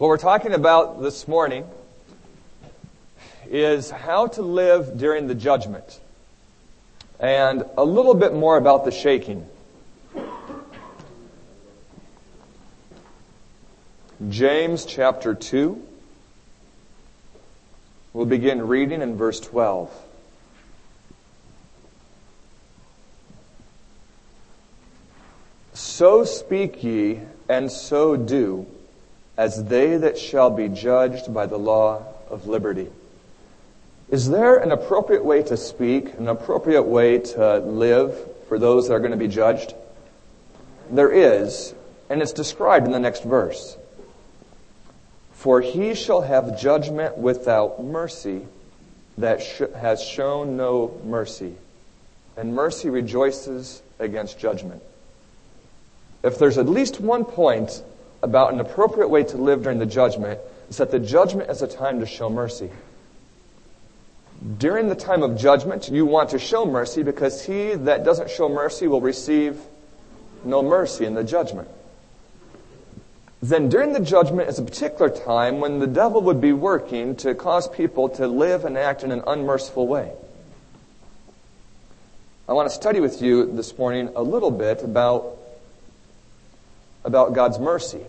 What we're talking about this morning is how to live during the judgment and a little bit more about the shaking. James chapter 2. We'll begin reading in verse 12. So speak ye, and so do, as they that shall be judged by the law of liberty. Is there an appropriate way to speak, an appropriate way to live for those that are going to be judged? There is, and it's described in the next verse. For he shall have judgment without mercy that has shown no mercy, and mercy rejoices against judgment. If there's at least one point about an appropriate way to live during the judgment, it's that the judgment is a time to show mercy. During the time of judgment, you want to show mercy because he that doesn't show mercy will receive no mercy in the judgment. Then during the judgment is a particular time when the devil would be working to cause people to live and act in an unmerciful way. I want to study with you this morning a little bit about God's mercy.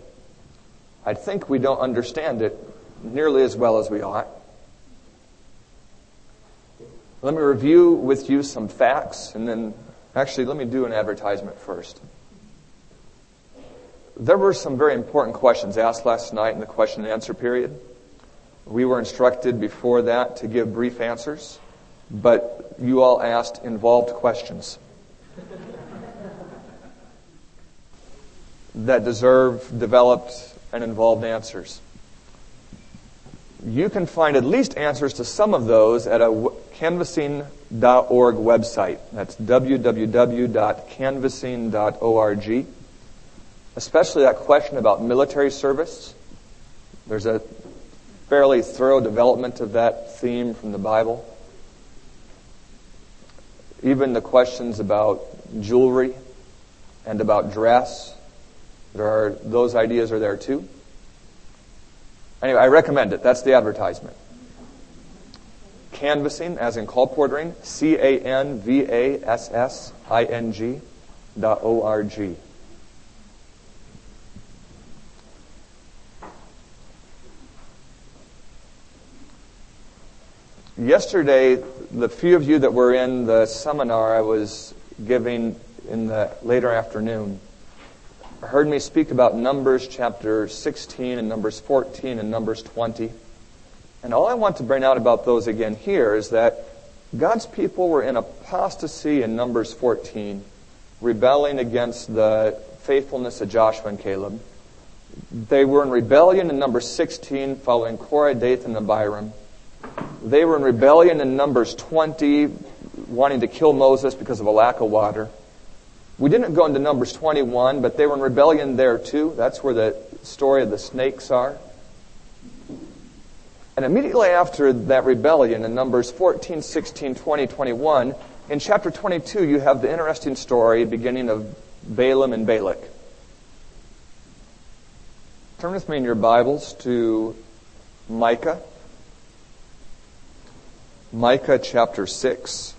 I think we don't understand it nearly as well as we ought. Let me review with you some facts, and then actually let me do an advertisement first. There were some very important questions asked last night in the question and answer period. We were instructed before that to give brief answers, but you all asked involved questions that deserve developed and involved answers. You can find at least answers to some of those at a canvassing.org website. That's www.canvassing.org. Especially that question about military service. There's a fairly thorough development of that theme from the Bible. Even the questions about jewelry and about dress. Those ideas are there too. Anyway, I recommend it. That's the advertisement. Canvassing, as in call portering, canvassing.org. Yesterday, the few of you that were in the seminar I was giving in the later afternoon heard me speak about Numbers chapter 16 and Numbers 14 and Numbers 20. And all I want to bring out about those again here is that God's people were in apostasy in Numbers 14, rebelling against the faithfulness of Joshua and Caleb. They were in rebellion in Numbers 16, following Korah, Dathan, and Abiram. They were in rebellion in Numbers 20, wanting to kill Moses because of a lack of water. We didn't go into Numbers 21, but they were in rebellion there too. That's where the story of the snakes are. And immediately after that rebellion in Numbers 14, 16, 20, 21, in chapter 22 you have the interesting story beginning of Balaam and Balak. Turn with me in your Bibles to Micah. Micah chapter 6.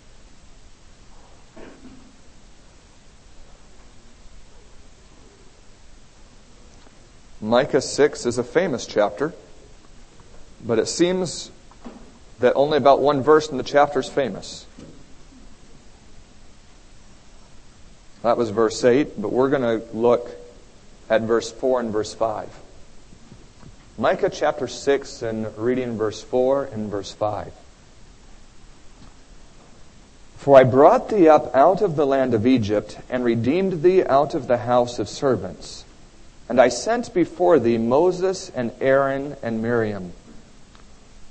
Micah 6 is a famous chapter, but it seems that only about one verse in the chapter is famous. That was verse 8, but we're going to look at verse 4 and verse 5. Micah chapter 6 and reading verse 4 and verse 5. For I brought thee up out of the land of Egypt, and redeemed thee out of the house of servants. And I sent before thee Moses and Aaron and Miriam.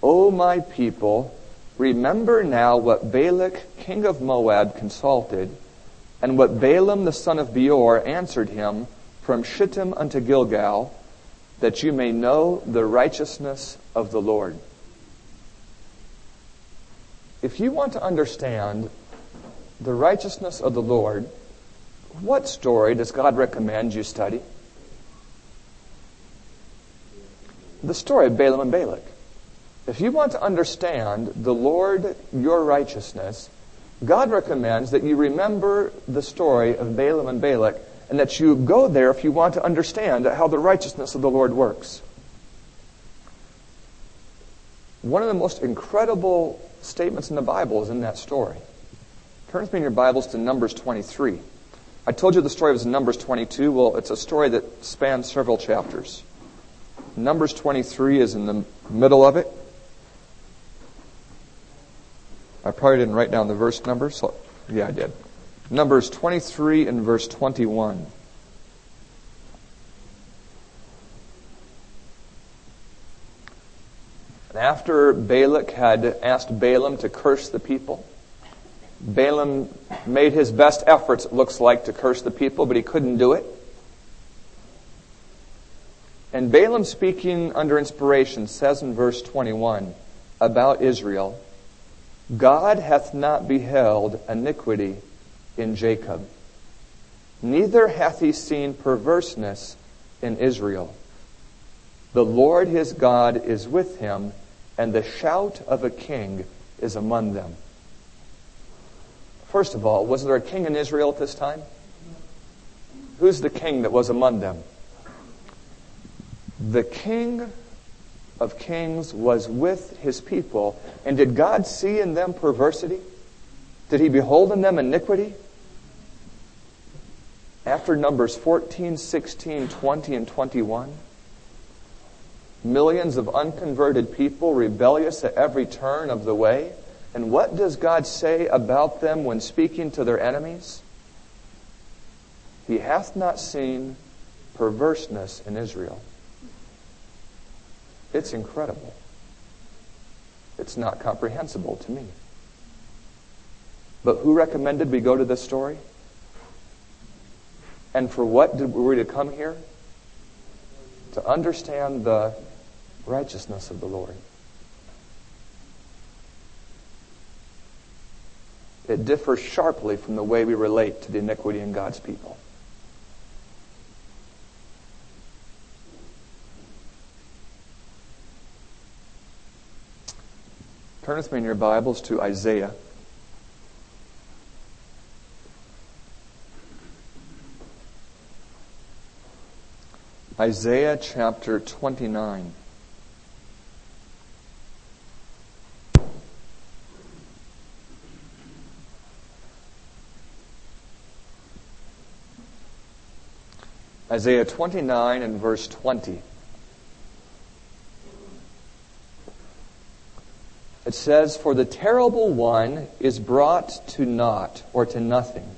O my people, remember now what Balak king of Moab consulted, and what Balaam the son of Beor answered him from Shittim unto Gilgal, that you may know the righteousness of the Lord. If you want to understand the righteousness of the Lord, what story does God recommend you study? the story of Balaam and Balak. If you want to understand the Lord, your righteousness, God recommends that you remember the story of Balaam and Balak, and that you go there if you want to understand how the righteousness of the Lord works. One of the most incredible statements in the Bible is in that story. Turn with me in your Bibles to Numbers 23. I told you the story was in Numbers 22. Well, it's a story that spans several chapters. Numbers 23 is in the middle of it. I probably didn't write down the verse number, so yeah, I did. Numbers 23 and verse 21. And after Balak had asked Balaam to curse the people, Balaam made his best efforts, it looks like, to curse the people, but he couldn't do it. And Balaam, speaking under inspiration, says in verse 21 about Israel, God hath not beheld iniquity in Jacob, neither hath he seen perverseness in Israel. The Lord his God is with him, and the shout of a king is among them. First of all, was there a king in Israel at this time? Who's the king that was among them? The King of Kings was with his people. And did God see in them perversity? Did he behold in them iniquity? After Numbers 14, 16, 20, and 21, millions of unconverted people, rebellious at every turn of the way. And what does God say about them when speaking to their enemies? He hath not seen perverseness in Israel. It's incredible. It's not comprehensible to me. But who recommended we go to this story? And for what were we to come here? To understand the righteousness of the Lord. It differs sharply from the way we relate to the iniquity in God's people. Turn with me in your Bibles to Isaiah. Isaiah chapter 29. Isaiah 29 and verse 20. It says, "For the terrible one is brought to naught," or to nothing,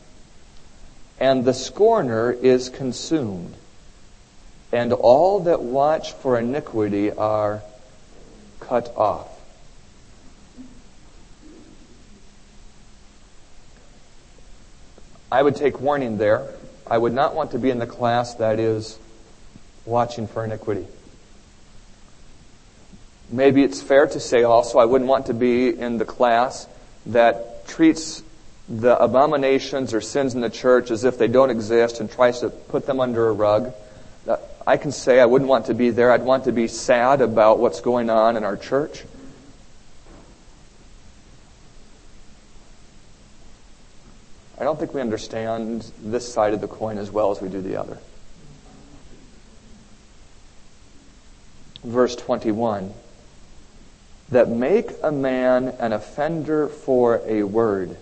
"and the scorner is consumed, and all that watch for iniquity are cut off." I would take warning there. I would not want to be in the class that is watching for iniquity. Maybe it's fair to say also I wouldn't want to be in the class that treats the abominations or sins in the church as if they don't exist and tries to put them under a rug. I can say I wouldn't want to be there. I'd want to be sad about what's going on in our church. I don't think we understand this side of the coin as well as we do the other. Verse 21, "That make a man an offender for a word."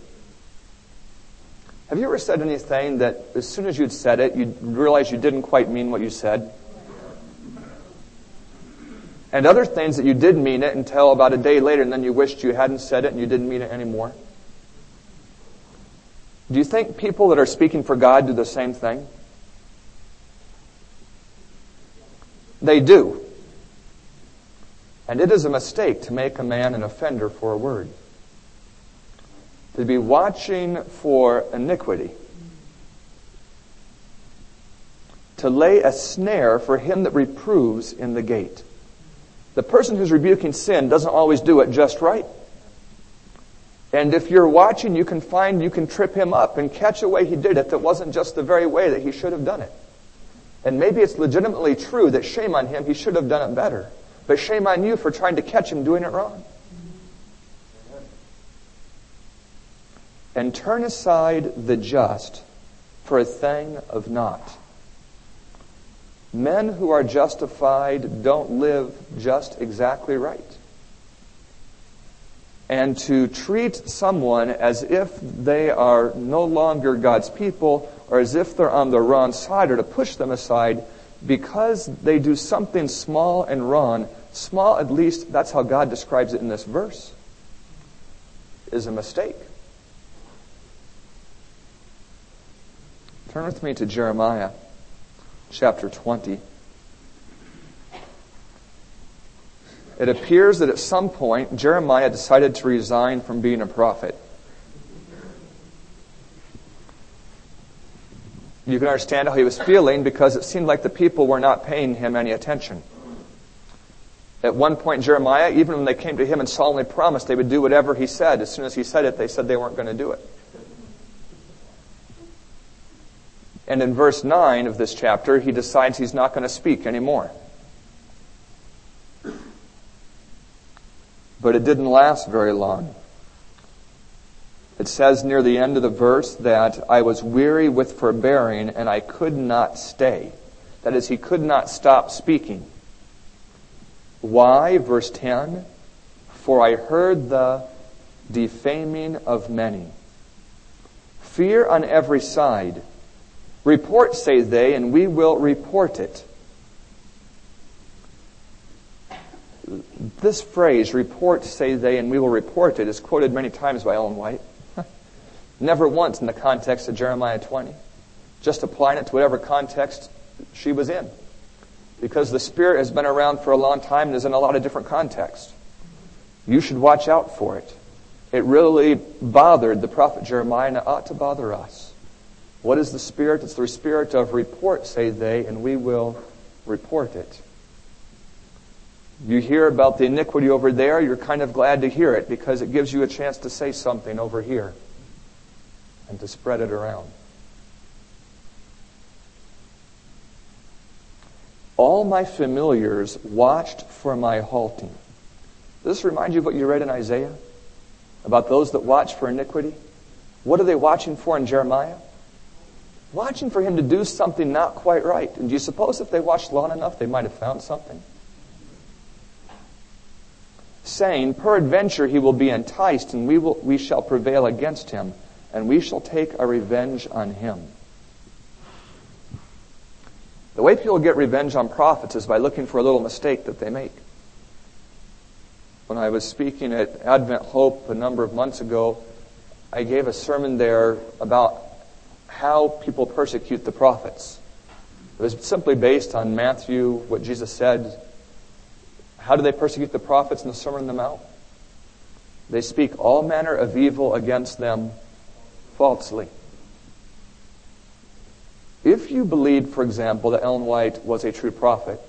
Have you ever said anything that as soon as you'd said it, you'd realize you didn't quite mean what you said? And other things that you did mean it until about a day later, and then you wished you hadn't said it and you didn't mean it anymore? Do you think people that are speaking for God do the same thing? They do. And it is a mistake to make a man an offender for a word. To be watching for iniquity. To lay a snare for him that reproves in the gate. The person who's rebuking sin doesn't always do it just right. And if you're watching, you can find, you can trip him up and catch a way he did it that wasn't just the very way that he should have done it. And maybe it's legitimately true that shame on him, he should have done it better. But shame on you for trying to catch him doing it wrong. And turn aside the just for a thing of naught. Men who are justified don't live just exactly right. And to treat someone as if they are no longer God's people or as if they're on the wrong side, or to push them aside because they do something small and wrong, small at least, that's how God describes it in this verse, is a mistake. Turn with me to Jeremiah chapter 20. It appears that at some point, Jeremiah decided to resign from being a prophet. You can understand how he was feeling because it seemed like the people were not paying him any attention. At one point, Jeremiah, even when they came to him and solemnly promised they would do whatever he said, as soon as he said it, they said they weren't going to do it. And in verse 9 of this chapter, he decides he's not going to speak anymore. But it didn't last very long. It says near the end of the verse that I was weary with forbearing and I could not stay. That is, he could not stop speaking. Why? Verse 10, for I heard the defaming of many. Fear on every side. Report, say they, and we will report it. This phrase, report, say they, and we will report it, is quoted many times by Ellen White. Never once in the context of Jeremiah 20. Just applying it to whatever context she was in. Because the Spirit has been around for a long time and is in a lot of different contexts. You should watch out for it. It really bothered the prophet Jeremiah, and it ought to bother us. What is the spirit? It's the spirit of report, say they, and we will report it. You hear about the iniquity over there, you're kind of glad to hear it because it gives you a chance to say something over here and to spread it around. All my familiars watched for my halting. Does this remind you of what you read in Isaiah? About those that watch for iniquity? What are they watching for in Jeremiah? Watching for him to do something not quite right. And do you suppose if they watched long enough, they might have found something? Saying, peradventure he will be enticed, and we shall prevail against him, and we shall take our revenge on him. The way people get revenge on prophets is by looking for a little mistake that they make. When I was speaking at Advent Hope a number of months ago, I gave a sermon there about how people persecute the prophets. It was simply based on Matthew, what Jesus said. How do they persecute the prophets in the Sermon on the Mount? They speak all manner of evil against them falsely. If you believed, for example, that Ellen White was a true prophet,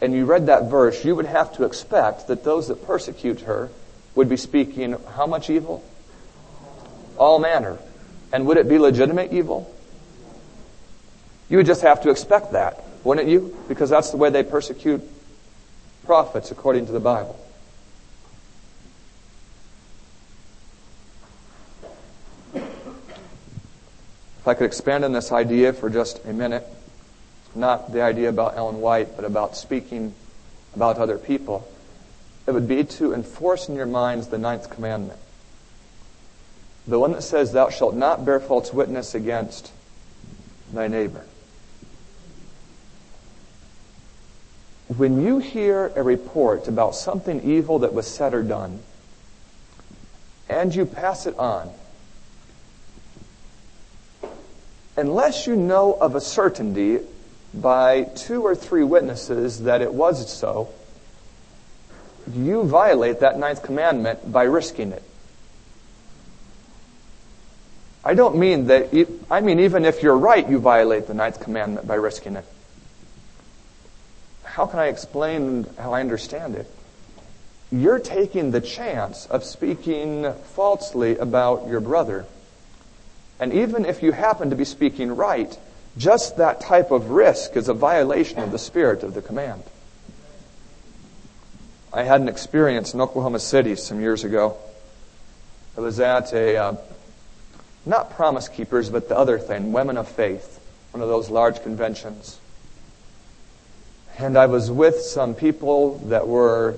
and you read that verse, you would have to expect that those that persecute her would be speaking how much evil? All manner. And would it be legitimate evil? You would just have to expect that, wouldn't you? Because that's the way they persecute prophets according to the Bible. If I could expand on this idea for just a minute, not the idea about Ellen White, but about speaking about other people, it would be to enforce in your minds the 9th commandment. The one that says, thou shalt not bear false witness against thy neighbor. When you hear a report about something evil that was said or done, and you pass it on, unless you know of a certainty by 2 or 3 witnesses that it was so, you violate that 9th commandment by risking it. I don't mean that, I mean even if you're right, you violate the 9th commandment by risking it. How can I explain how I understand it? You're taking the chance of speaking falsely about your brother. And even if you happen to be speaking right, just that type of risk is a violation of the spirit of the command. I had an experience in Oklahoma City some years ago. I was at a, not Promise Keepers, but the other thing, Women of Faith, one of those large conventions. And I was with some people that were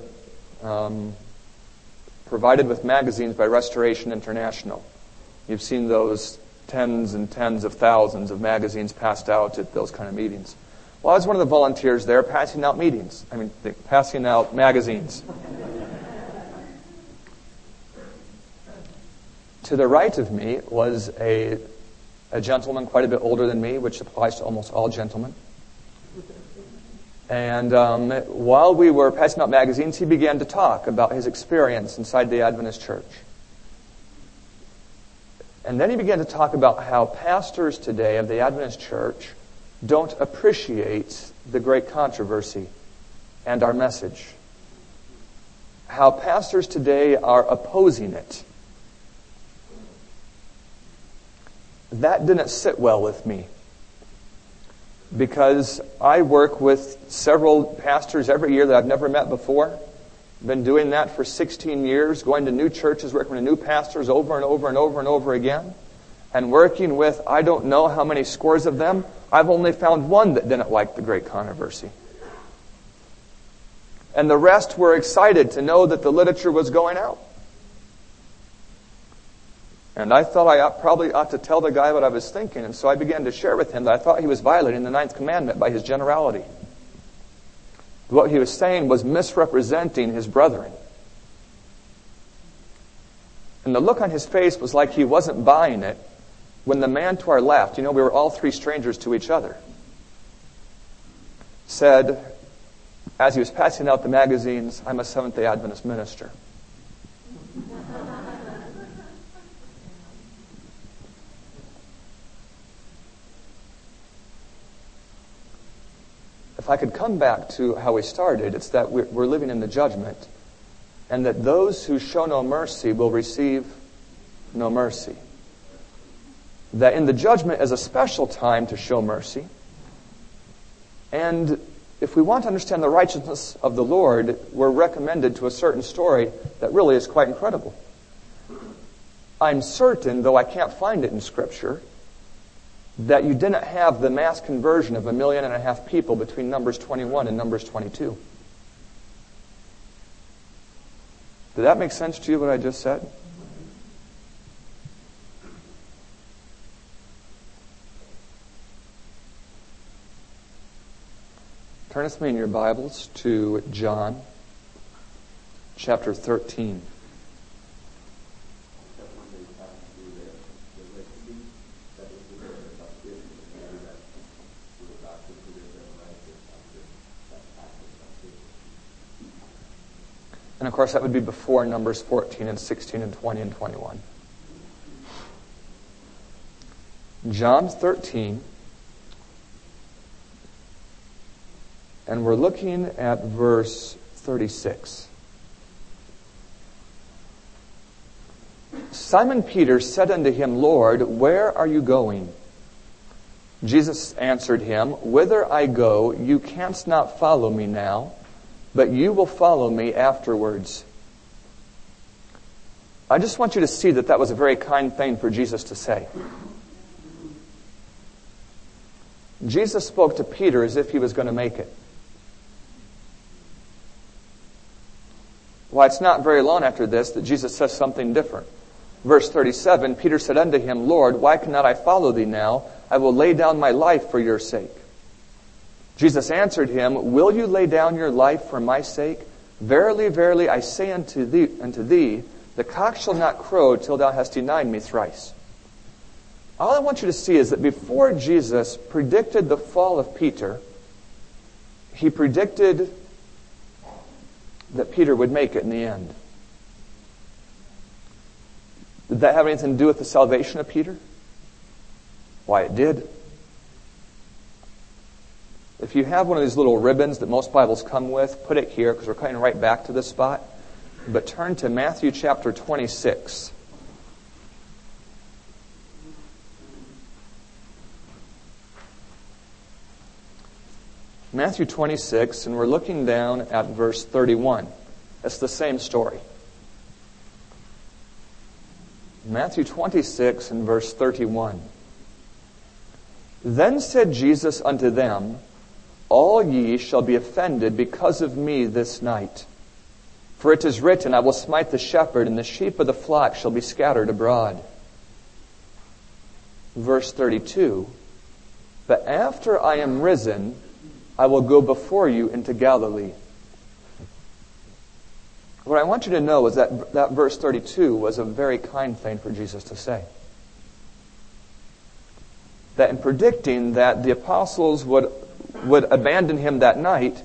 provided with magazines by Restoration International. You've seen those tens and tens of thousands of magazines passed out at those kind of meetings. Well, I was one of the volunteers there passing out magazines. To the right of me was a gentleman quite a bit older than me, which applies to almost all gentlemen. And while we were passing out magazines, he began to talk about his experience inside the Adventist church. And then he began to talk about how pastors today of the Adventist church don't appreciate the great controversy and our message. How pastors today are opposing it. That didn't sit well with me, because I work with several pastors every year that I've never met before. I've been doing that for 16 years, going to new churches, working with new pastors over and over and over and over again, and working with I don't know how many scores of them. I've only found one that didn't like the great controversy. And the rest were excited to know that the literature was going out. And I thought I probably ought to tell the guy what I was thinking, and so I began to share with him that I thought he was violating the 9th commandment by his generality. What he was saying was misrepresenting his brethren. And the look on his face was like he wasn't buying it, when the man to our left, we were all three strangers to each other, said, as he was passing out the magazines, "I'm a Seventh-day Adventist minister." If I could come back to how we started, it's that we're living in the judgment, and that those who show no mercy will receive no mercy. That in the judgment is a special time to show mercy. And if we want to understand the righteousness of the Lord, we're recommended to a certain story that really is quite incredible. I'm certain, though I can't find it in Scripture, that you didn't have the mass conversion of 1.5 million people between Numbers 21 and Numbers 22. Did that make sense to you, what I just said? Turn with me in your Bibles to John chapter 13. And of course, that would be before Numbers 14 and 16 and 20 and 21. John 13. And we're looking at verse 36. Simon Peter said unto him, "Lord, where are you going?" Jesus answered him, "Whither I go, you canst not follow me now, but you will follow me afterwards." I just want you to see that that was a very kind thing for Jesus to say. Jesus spoke to Peter as if he was going to make it. Well, it's not very long after this that Jesus says something different. Verse 37, Peter said unto him, "Lord, why cannot I follow thee now? I will lay down my life for your sake." Jesus answered him, "Will you lay down your life for my sake? Verily, verily, I say unto thee, the cock shall not crow till thou hast denied me thrice." All I want you to see is that before Jesus predicted the fall of Peter, he predicted that Peter would make it in the end. Did that have anything to do with the salvation of Peter? Why, it did. If you have one of these little ribbons that most Bibles come with, put it here because we're coming right back to this spot. But turn to Matthew chapter 26. Matthew 26, and we're looking down at verse 31. It's the same story. Matthew 26 and verse 31. Then said Jesus unto them, All ye shall be offended because of me this night. For it is written, I will smite the shepherd, and the sheep of the flock shall be scattered abroad. Verse 32. But after I am risen, I will go before you into Galilee. What I want you to know is that verse 32 was a very kind thing for Jesus to say. That in predicting that the apostles would abandon him that night,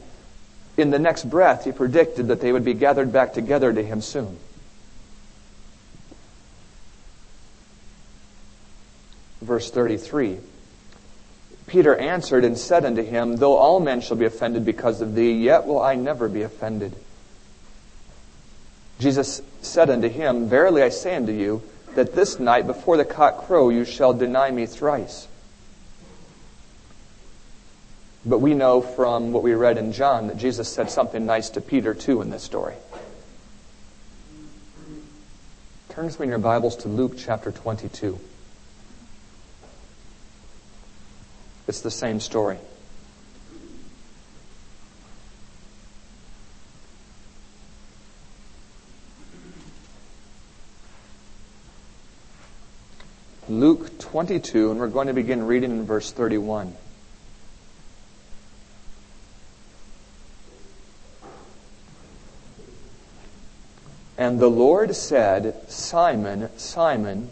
in the next breath he predicted that they would be gathered back together to him soon. Verse 33. Peter answered and said unto him, Though all men shall be offended because of thee, yet will I never be offended. Jesus said unto him, Verily I say unto you, that this night before the cock crow you shall deny me thrice. But we know from what we read in John that Jesus said something nice to Peter too in this story. Turn with me in your Bibles to Luke chapter 22. It's the same story. Luke 22, and we're going to begin reading in verse 31. And the Lord said, Simon, Simon,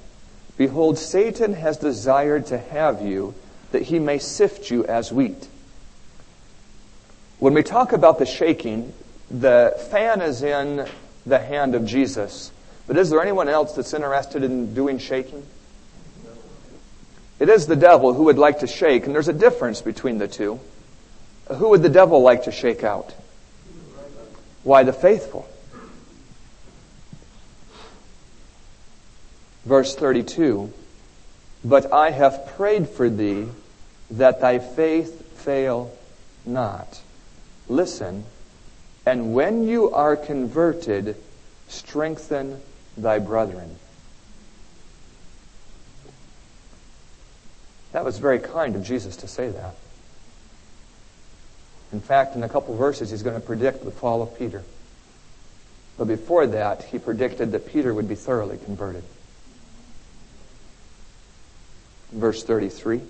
behold, Satan has desired to have you, that he may sift you as wheat. When we talk about the shaking, the fan is in the hand of Jesus. But is there anyone else that's interested in doing shaking? It is the devil who would like to shake, and there's a difference between the two. Who would the devil like to shake out? Why, the faithful. Verse 32, But I have prayed for thee, that thy faith fail not. Listen, and when you are converted, strengthen thy brethren. That was very kind of Jesus to say that. In fact, in a couple verses, he's going to predict the fall of Peter. But before that, he predicted that Peter would be thoroughly converted. Verse 33,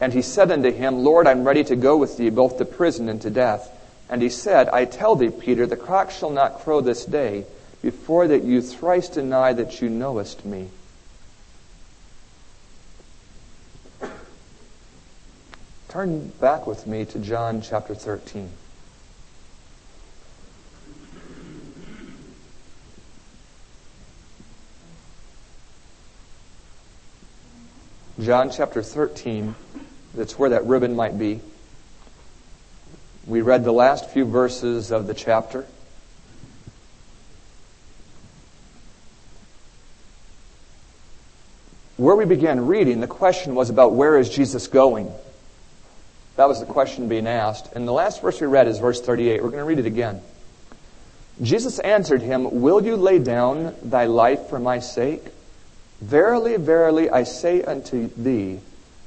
And he said unto him, Lord, I'm ready to go with thee both to prison and to death. And he said, I tell thee, Peter, the cock shall not crow this day, before that you thrice deny that you knowest me. Turn back with me to John chapter 13. John chapter 13, that's where that ribbon might be. We read the last few verses of the chapter. Where we began reading, the question was about where is Jesus going? That was the question being asked. And the last verse we read is verse 38. We're going to read it again. Jesus answered him, Will you lay down thy life for my sake? Verily, verily, I say unto thee,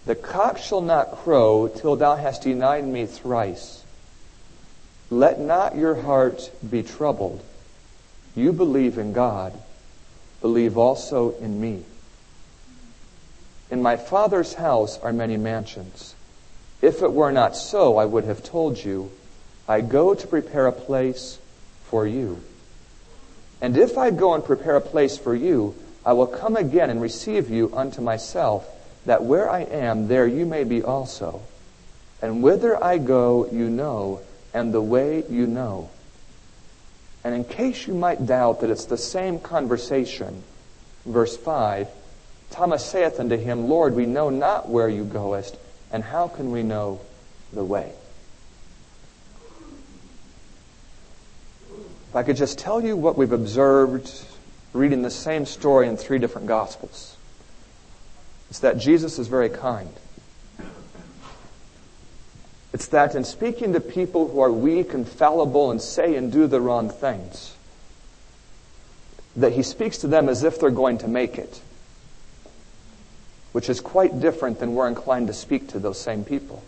the cock shall not crow till thou hast denied me thrice. Let not your heart be troubled. You believe in God, believe also in me. In my Father's house are many mansions. If it were not so, I would have told you, I go to prepare a place for you. And if I go and prepare a place for you, I will come again and receive you unto myself, that where I am, there you may be also. And whither I go, you know, and the way you know. And in case you might doubt that it's the same conversation, verse 5, Thomas saith unto him, Lord, we know not where you goest, and how can we know the way? If I could just tell you what we've observed reading the same story in three different Gospels, it's that Jesus is very kind. It's that in speaking to people who are weak and fallible and say and do the wrong things, that he speaks to them as if they're going to make it, which is quite different than we're inclined to speak to those same people.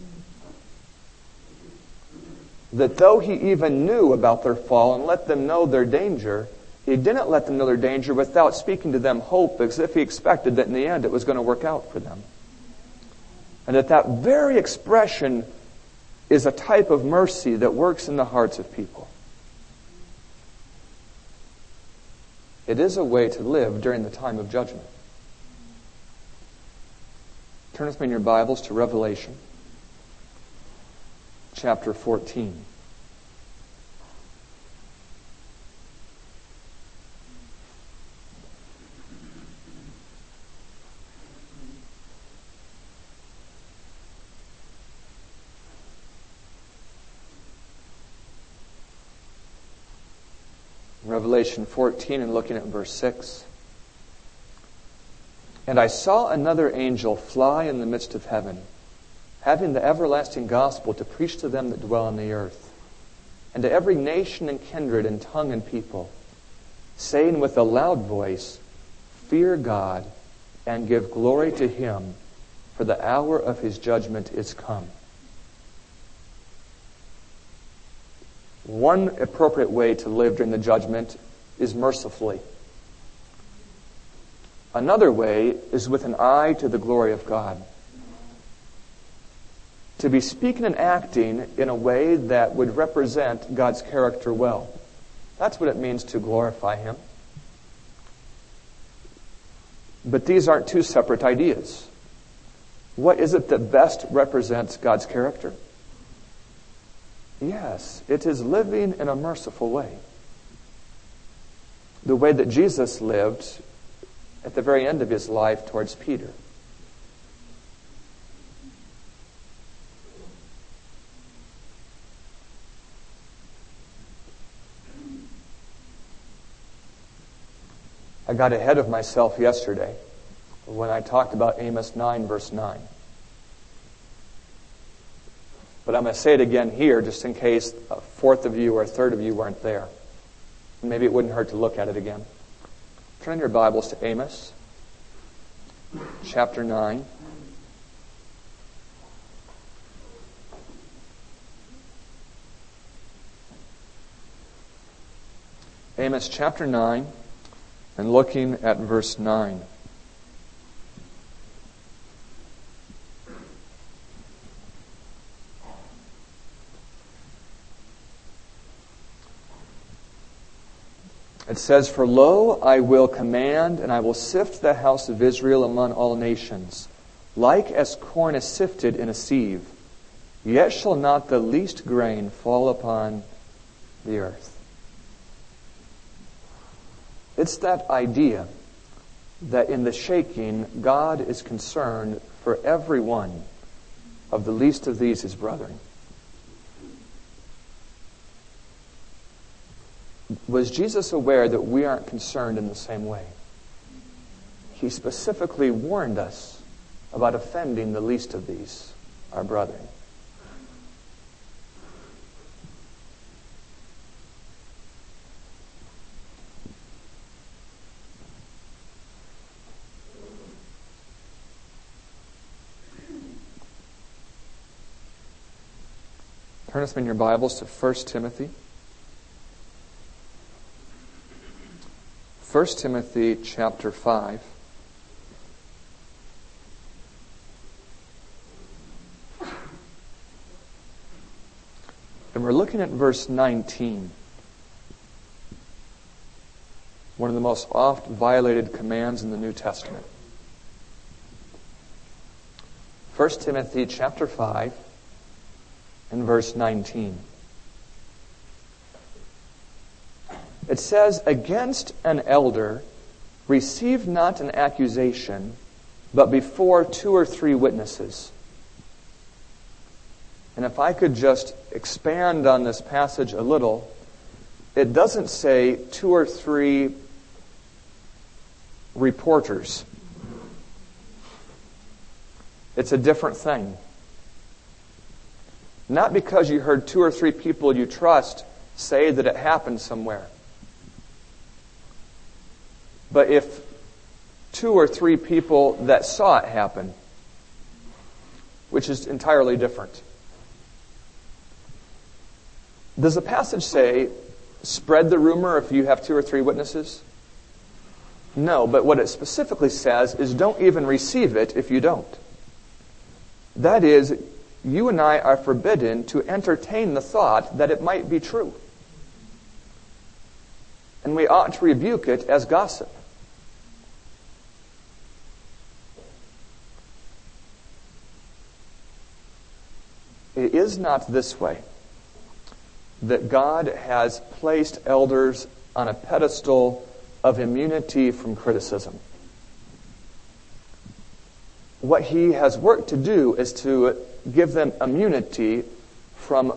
That though he even knew about their fall and let them know their danger, he didn't let them know their danger without speaking to them hope, as if he expected that in the end it was going to work out for them. And that that very expression is a type of mercy that works in the hearts of people. It is a way to live during the time of judgment. Turn with me in your Bibles to Revelation chapter 14. Revelation 14 and looking at verse 6. And I saw another angel fly in the midst of heaven, having the everlasting gospel to preach to them that dwell on the earth, and to every nation and kindred and tongue and people, saying with a loud voice, Fear God and give glory to Him, for the hour of His judgment is come. One appropriate way to live during the judgment is mercifully. Another way is with an eye to the glory of God. To be speaking and acting in a way that would represent God's character well. That's what it means to glorify Him. But these aren't two separate ideas. What is it that best represents God's character? Yes, it is living in a merciful way. The way that Jesus lived at the very end of His life towards Peter. I got ahead of myself yesterday when I talked about Amos 9, verse 9. But I'm going to say it again here just in case a fourth of you or a third of you weren't there. Maybe it wouldn't hurt to look at it again. Turn your Bibles to Amos, chapter 9. Amos chapter 9, and looking at verse 9. It says, For lo, I will command, and I will sift the house of Israel among all nations, like as corn is sifted in a sieve. Yet shall not the least grain fall upon the earth. It's that idea that in the shaking, God is concerned for every one of the least of these His brethren. Was Jesus aware that we aren't concerned in the same way? He specifically warned us about offending the least of these, our brethren. Turn us in your Bibles to 1 Timothy. 1 Timothy chapter 5. And we're looking at verse 19. One of the most oft violated commands in the New Testament. 1 Timothy chapter 5 and verse 19. It says, Against an elder, receive not an accusation, but before two or three witnesses. And if I could just expand on this passage a little, it doesn't say two or three reporters. It's a different thing. Not because you heard 2 or 3 people you trust say that it happened somewhere. But if 2 or 3 people that saw it happen, which is entirely different. Does the passage say, spread the rumor if you have 2 or 3 witnesses? No, but what it specifically says is don't even receive it if you don't. That is, you and I are forbidden to entertain the thought that it might be true. And we ought to rebuke it as gossip. It is not this way that God has placed elders on a pedestal of immunity from criticism. What he has worked to do is to give them immunity from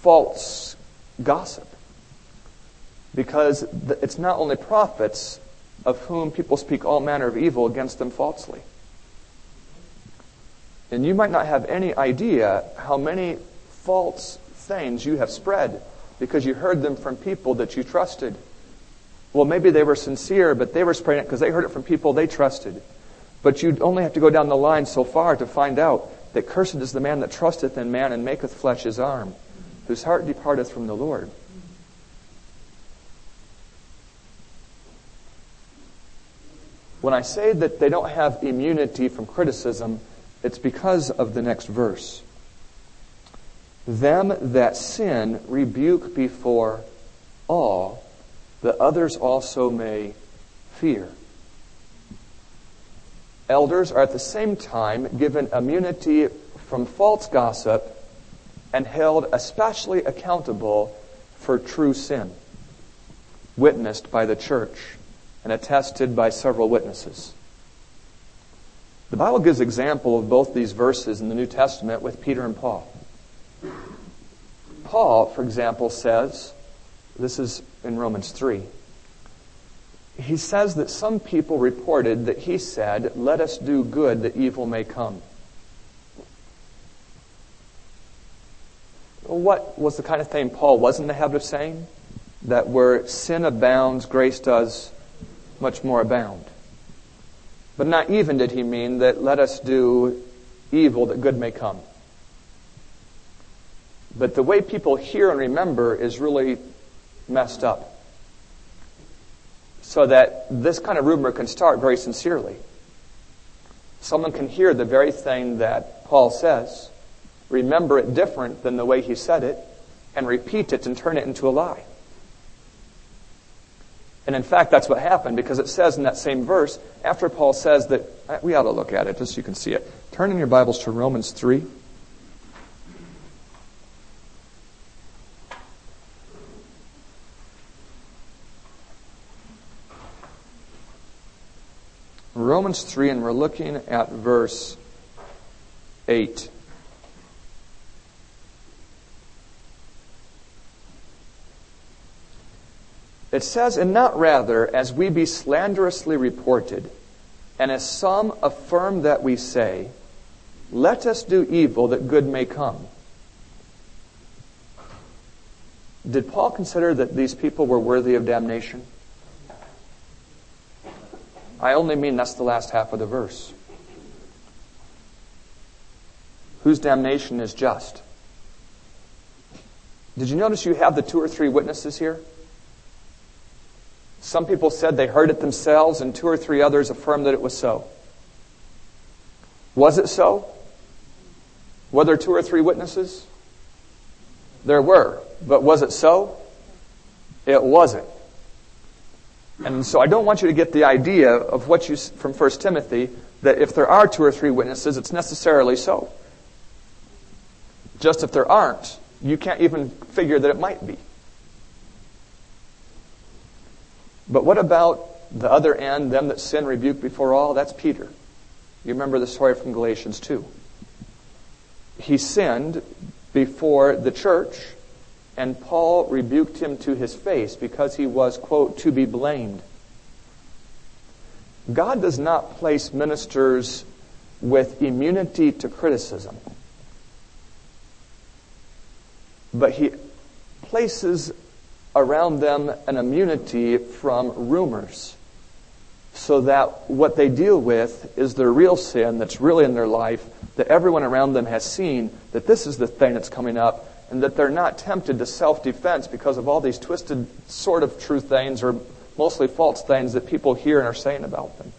false gossip. Because it's not only prophets of whom people speak all manner of evil against them falsely. And you might not have any idea how many false things you have spread because you heard them from people that you trusted. Well, maybe they were sincere, but they were spreading it because they heard it from people they trusted. But you'd only have to go down the line so far to find out that cursed is the man that trusteth in man and maketh flesh his arm, whose heart departeth from the Lord. When I say that they don't have immunity from criticism, it's because of the next verse. Them that sin rebuke before all, that others also may fear. Elders are at the same time given immunity from false gossip and held especially accountable for true sin, witnessed by the church and attested by several witnesses. The Bible gives example of both these verses in the New Testament with Peter and Paul. Paul, for example, says, this is in Romans 3, he says that some people reported that he said, let us do good that evil may come. What was the kind of thing Paul was in the habit of saying? That where sin abounds, grace does much more abound. But not even did he mean that let us do evil that good may come. But the way people hear and remember is really messed up. So that this kind of rumor can start very sincerely. Someone can hear the very thing that Paul says, remember it different than the way he said it, and repeat it and turn it into a lie. And in fact, that's what happened, because it says in that same verse, after Paul says that, we ought to look at it just so you can see it. Turn in your Bibles to Romans 3. Romans 3, and we're looking at verse 8. It says, and not rather as we be slanderously reported, and as some affirm that we say, let us do evil that good may come. Did Paul consider that these people were worthy of damnation? I only mean that's the last half of the verse. Whose damnation is just? Did you notice you have the 2 or 3 witnesses here? Some people said they heard it themselves, and 2 or 3 others affirmed that it was so. Was it so? Were there 2 or 3 witnesses? There were. But was it so? It wasn't. And so I don't want you to get the idea of what you from 1 Timothy, that if there are 2 or 3 witnesses, it's necessarily so. Just if there aren't, you can't even figure that it might be. But what about the other end, them that sin rebuked before all? That's Peter. You remember the story from Galatians 2. He sinned before the church, and Paul rebuked him to his face because he was, quote, to be blamed. God does not place ministers with immunity to criticism. but he places around them an immunity from rumors, so that what they deal with is their real sin that's really in their life, that everyone around them has seen, that this is the thing that's coming up, and that they're not tempted to self-defense because of all these twisted sort of true things or mostly false things that people hear and are saying about them.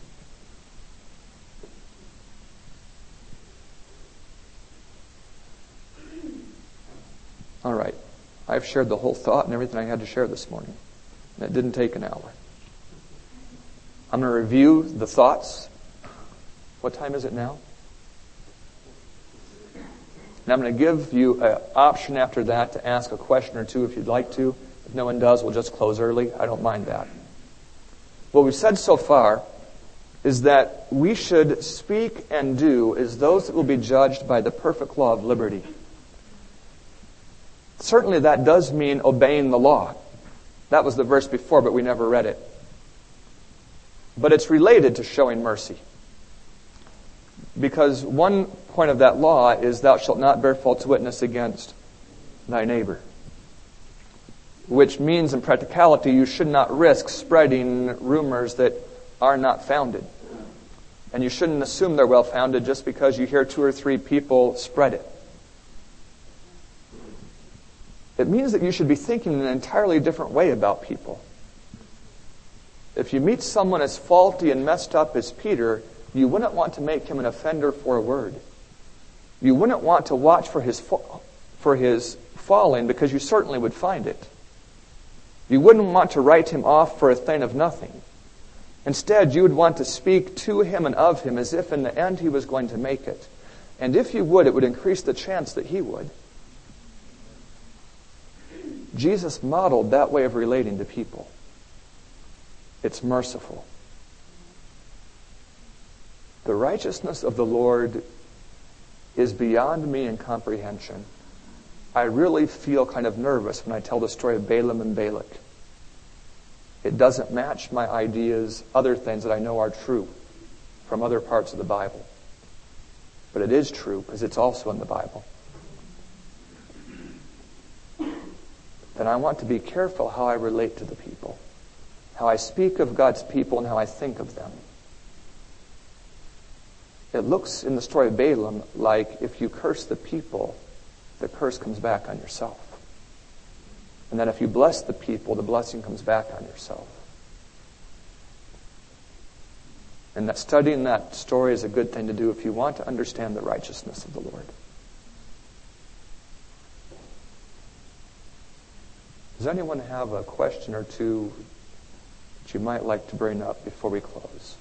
All right. I've shared the whole thought and everything I had to share this morning. And it didn't take an hour. I'm going to review the thoughts. What time is it now? And I'm going to give you an option after that to ask a question or two if you'd like to. If no one does, we'll just close early. I don't mind that. What we've said so far is that we should speak and do as those that will be judged by the perfect law of liberty. Certainly that does mean obeying the law. That was the verse before, but we never read it. But it's related to showing mercy. Because one point of that law is, thou shalt not bear false witness against thy neighbor. Which means in practicality, you should not risk spreading rumors that are not founded. And you shouldn't assume they're well-founded just because you hear 2 or 3 people spread it. It means that you should be thinking in an entirely different way about people. If you meet someone as faulty and messed up as Peter, you wouldn't want to make him an offender for a word. You wouldn't want to watch for his falling, because you certainly would find it. You wouldn't want to write him off for a thing of nothing. Instead, you would want to speak to him and of him as if in the end he was going to make it. And if you would, it would increase the chance that he would. Jesus modeled that way of relating to people. It's merciful. The righteousness of the Lord is beyond me in comprehension. I really feel kind of nervous when I tell the story of Balaam and Balak. It doesn't match my ideas, other things that I know are true from other parts of the Bible. But it is true because it's also in the Bible. Then I want to be careful how I relate to the people, how I speak of God's people, and how I think of them. It looks in the story of Balaam like if you curse the people, the curse comes back on yourself. And then if you bless the people, the blessing comes back on yourself. And that studying that story is a good thing to do if you want to understand the righteousness of the Lord. Does anyone have a question or two that you might like to bring up before we close?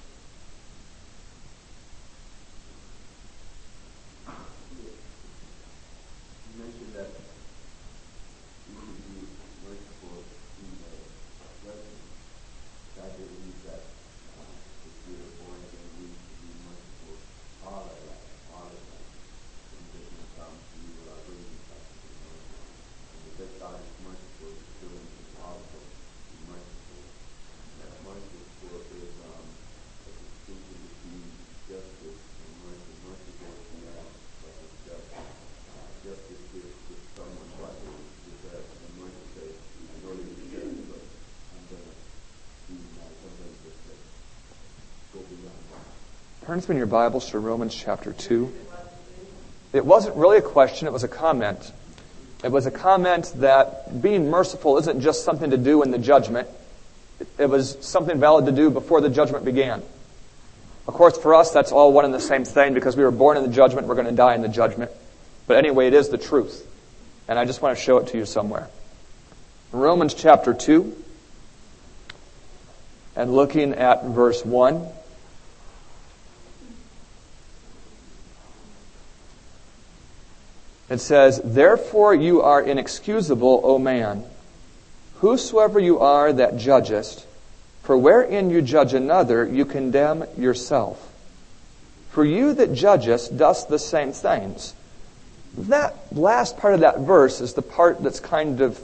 You mentioned that we should be merciful in the judgment. God believes that if we are born again, we should be merciful all our life. And it doesn't come to you or raising us. And because God is merciful, He's willing to also be merciful. And that merciful is a distinction between justice and mercy. Merciful is the act of justice. Justice is to someone like it deserves, and mercy says, I know you deserve it, but I'm going to be like something that go beyond that. Turn from your Bibles to Romans chapter 2. It wasn't really a question, it was a comment. It was a comment that being merciful isn't just something to do in the judgment. It was something valid to do before the judgment began. Of course, for us, that's all one and the same thing, because we were born in the judgment, we're going to die in the judgment. But anyway, it is the truth. And I just want to show it to you somewhere. Romans chapter 2, and looking at verse 1. It says, therefore you are inexcusable, O man, whosoever you are that judgest, for wherein you judge another, you condemn yourself. For you that judgest dost the same things. That last part of that verse is the part that's kind of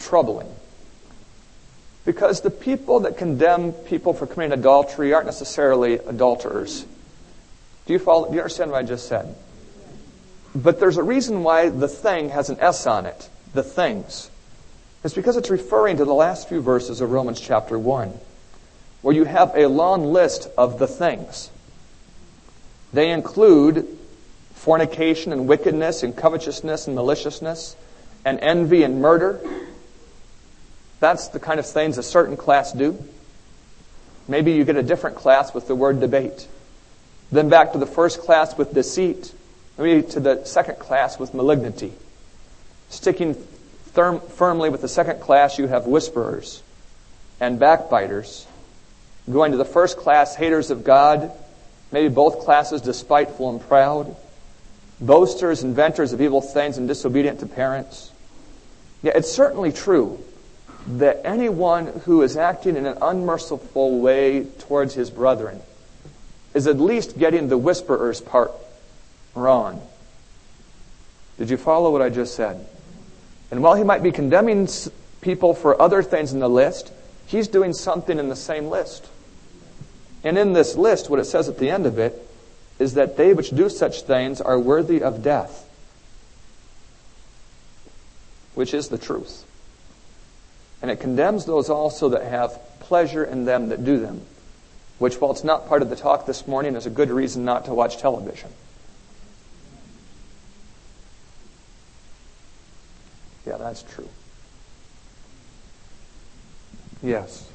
troubling. Because the people that condemn people for committing adultery aren't necessarily adulterers. Do you understand what I just said? But there's a reason why the thing has an S on it. the things, is because it's referring to the last few verses of Romans chapter 1, where you have a long list of the things. They include fornication and wickedness and covetousness and maliciousness and envy and murder. That's the kind of things a certain class do. Maybe you get a different class with the word debate. Then back to the first class with deceit. Maybe to the second class with malignity. Sticking firmly with the second class, you have whisperers and backbiters. Going to the first class, haters of God. Maybe both classes, despiteful and proud. Boasters, inventors of evil things, and disobedient to parents. Yeah, it's certainly true that anyone who is acting in an unmerciful way towards his brethren is at least getting the whisperer's part wrong. Did you follow what I just said? And while he might be condemning people for other things in the list, he's doing something in the same list. And in this list, what it says at the end of it is that they which do such things are worthy of death, which is the truth. And it condemns those also that have pleasure in them that do them, which, while it's not part of the talk this morning, is a good reason not to watch television. Yeah, that's true. Yes.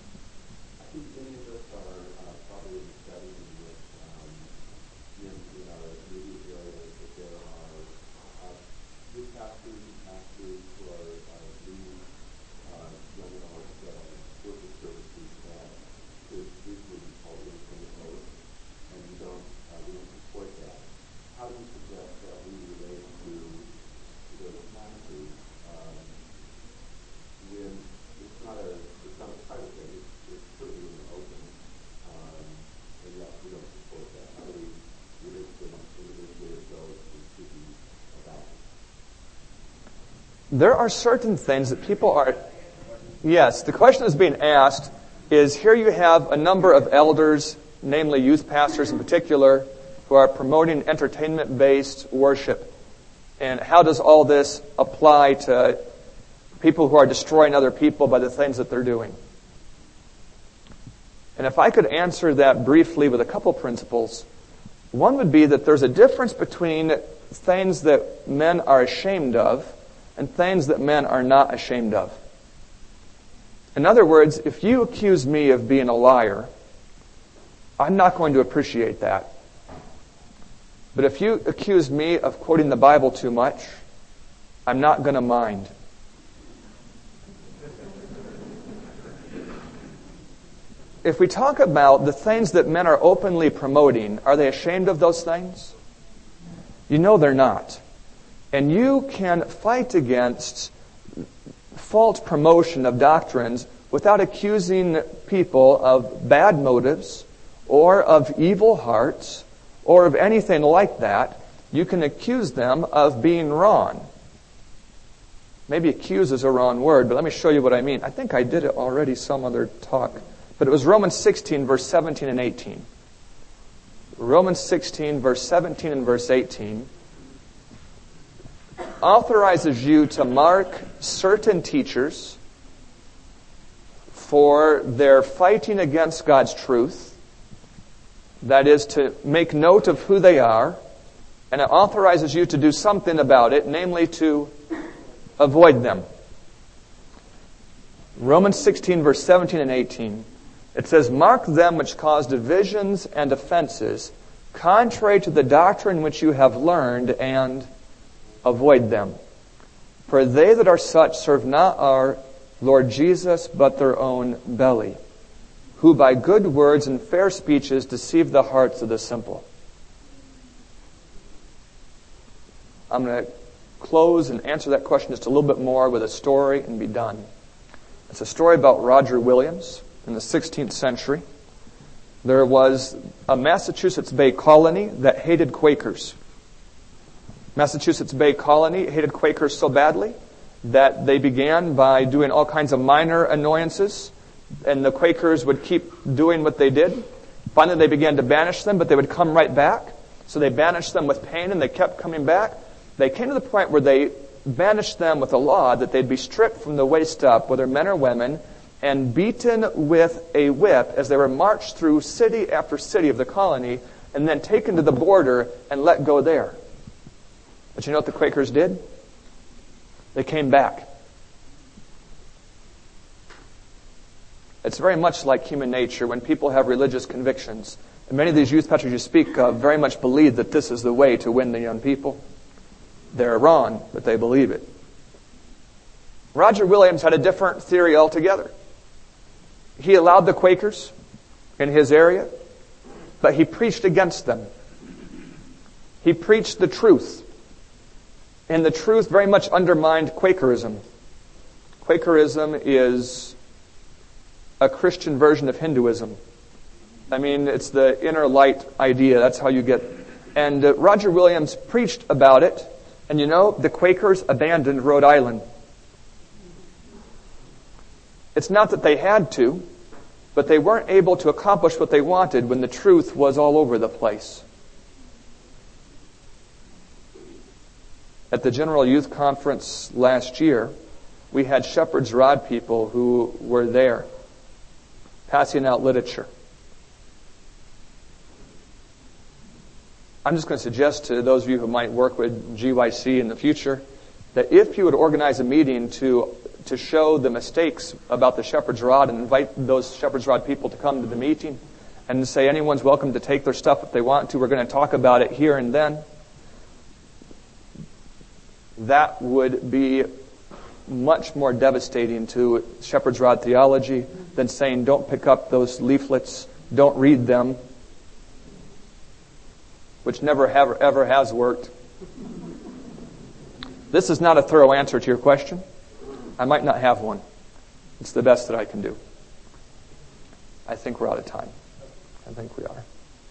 There are certain things that people are... Yes, the question that's being asked is, here you have a number of elders, namely youth pastors in particular, who are promoting entertainment-based worship. And how does all this apply to people who are destroying other people by the things that they're doing? And if I could answer that briefly with a couple principles, one would be that there's a difference between things that men are ashamed of and things that men are not ashamed of. In other words, if you accuse me of being a liar, I'm not going to appreciate that. But if you accuse me of quoting the Bible too much, I'm not going to mind. If we talk about the things that men are openly promoting, are they ashamed of those things? You know they're not. And you can fight against false promotion of doctrines without accusing people of bad motives or of evil hearts or of anything like that. You can accuse them of being wrong. Maybe accuse is a wrong word, but let me show you what I mean. I think I did it already some other talk. But it was Romans 16, verse 17 and 18. Romans 16, verse 17 and verse 18 authorizes you to mark certain teachers for their fighting against God's truth. That is, to make note of who they are, and it authorizes you to do something about it, namely to avoid them. Romans 16, verse 17 and 18, it says, "Mark them which cause divisions and offenses, contrary to the doctrine which you have learned, and avoid them. For they that are such serve not our Lord Jesus, but their own belly, who by good words and fair speeches deceive the hearts of the simple." I'm going to close and answer that question just a little bit more with a story and be done. It's a story about Roger Williams in the 16th century. There was a Massachusetts Bay colony that hated Quakers. Massachusetts Bay Colony hated Quakers so badly that they began by doing all kinds of minor annoyances, and the Quakers would keep doing what they did. Finally, they began to banish them, but they would come right back. So they banished them with pain, and they kept coming back. They came to the point where they banished them with a law that they'd be stripped from the waist up, whether men or women, and beaten with a whip as they were marched through city after city of the colony, and then taken to the border and let go there. But you know what the Quakers did? They came back. It's very much like human nature when people have religious convictions. And many of these youth pastors you speak of very much believe that this is the way to win the young people. They're wrong, but they believe it. Roger Williams had a different theory altogether. He allowed the Quakers in his area, but he preached against them. He preached the truth. And the truth very much undermined Quakerism. Quakerism is a Christian version of Hinduism. I mean, it's the inner light idea. That's how you get. And Roger Williams preached about it. And you know, the Quakers abandoned Rhode Island. It's not that they had to, but they weren't able to accomplish what they wanted when the truth was all over the place. At the General Youth Conference last year, we had Shepherd's Rod people who were there passing out literature. I'm just going to suggest to those of you who might work with GYC in the future that if you would organize a meeting to show the mistakes about the Shepherd's Rod and invite those Shepherd's Rod people to come to the meeting and say anyone's welcome to take their stuff if they want to. We're going to talk about it here and then. That would be much more devastating to Shepherd's Rod theology than saying, don't pick up those leaflets, don't read them, which never ever has worked. This is not a thorough answer to your question. I might not have one. It's the best that I can do. I think we're out of time. I think we are.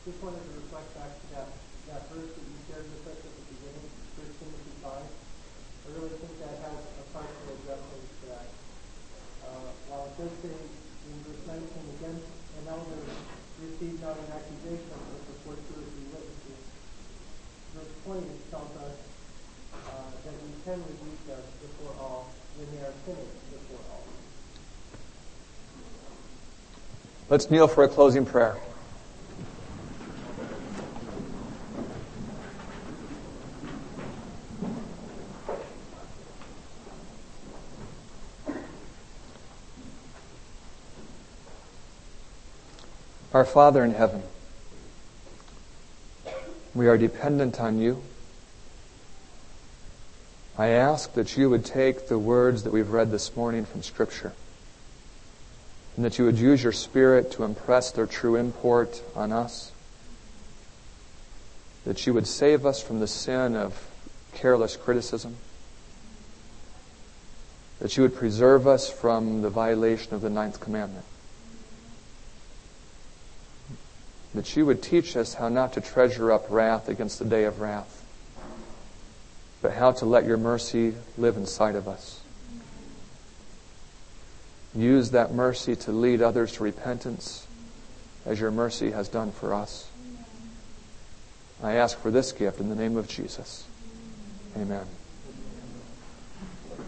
Just wanted to reflect back to that verse that you shared with us at the beginning, 1 Timothy 5. I really think that has a partial reference to that. While it does say in verse 19, again, an elder received not an accusation, but before two or three witnesses. Verse 20 tells us that we can rebuke them before all, when they are sinners before all. Let's kneel for a closing prayer. Our Father in heaven, we are dependent on you. I ask that you would take the words that we've read this morning from Scripture and that you would use your Spirit to impress their true import on us, that you would save us from the sin of careless criticism, that you would preserve us from the violation of the 9th commandment, that you would teach us how not to treasure up wrath against the day of wrath, but how to let your mercy live inside of us. Use that mercy to lead others to repentance, as your mercy has done for us. I ask for this gift in the name of Jesus. Amen.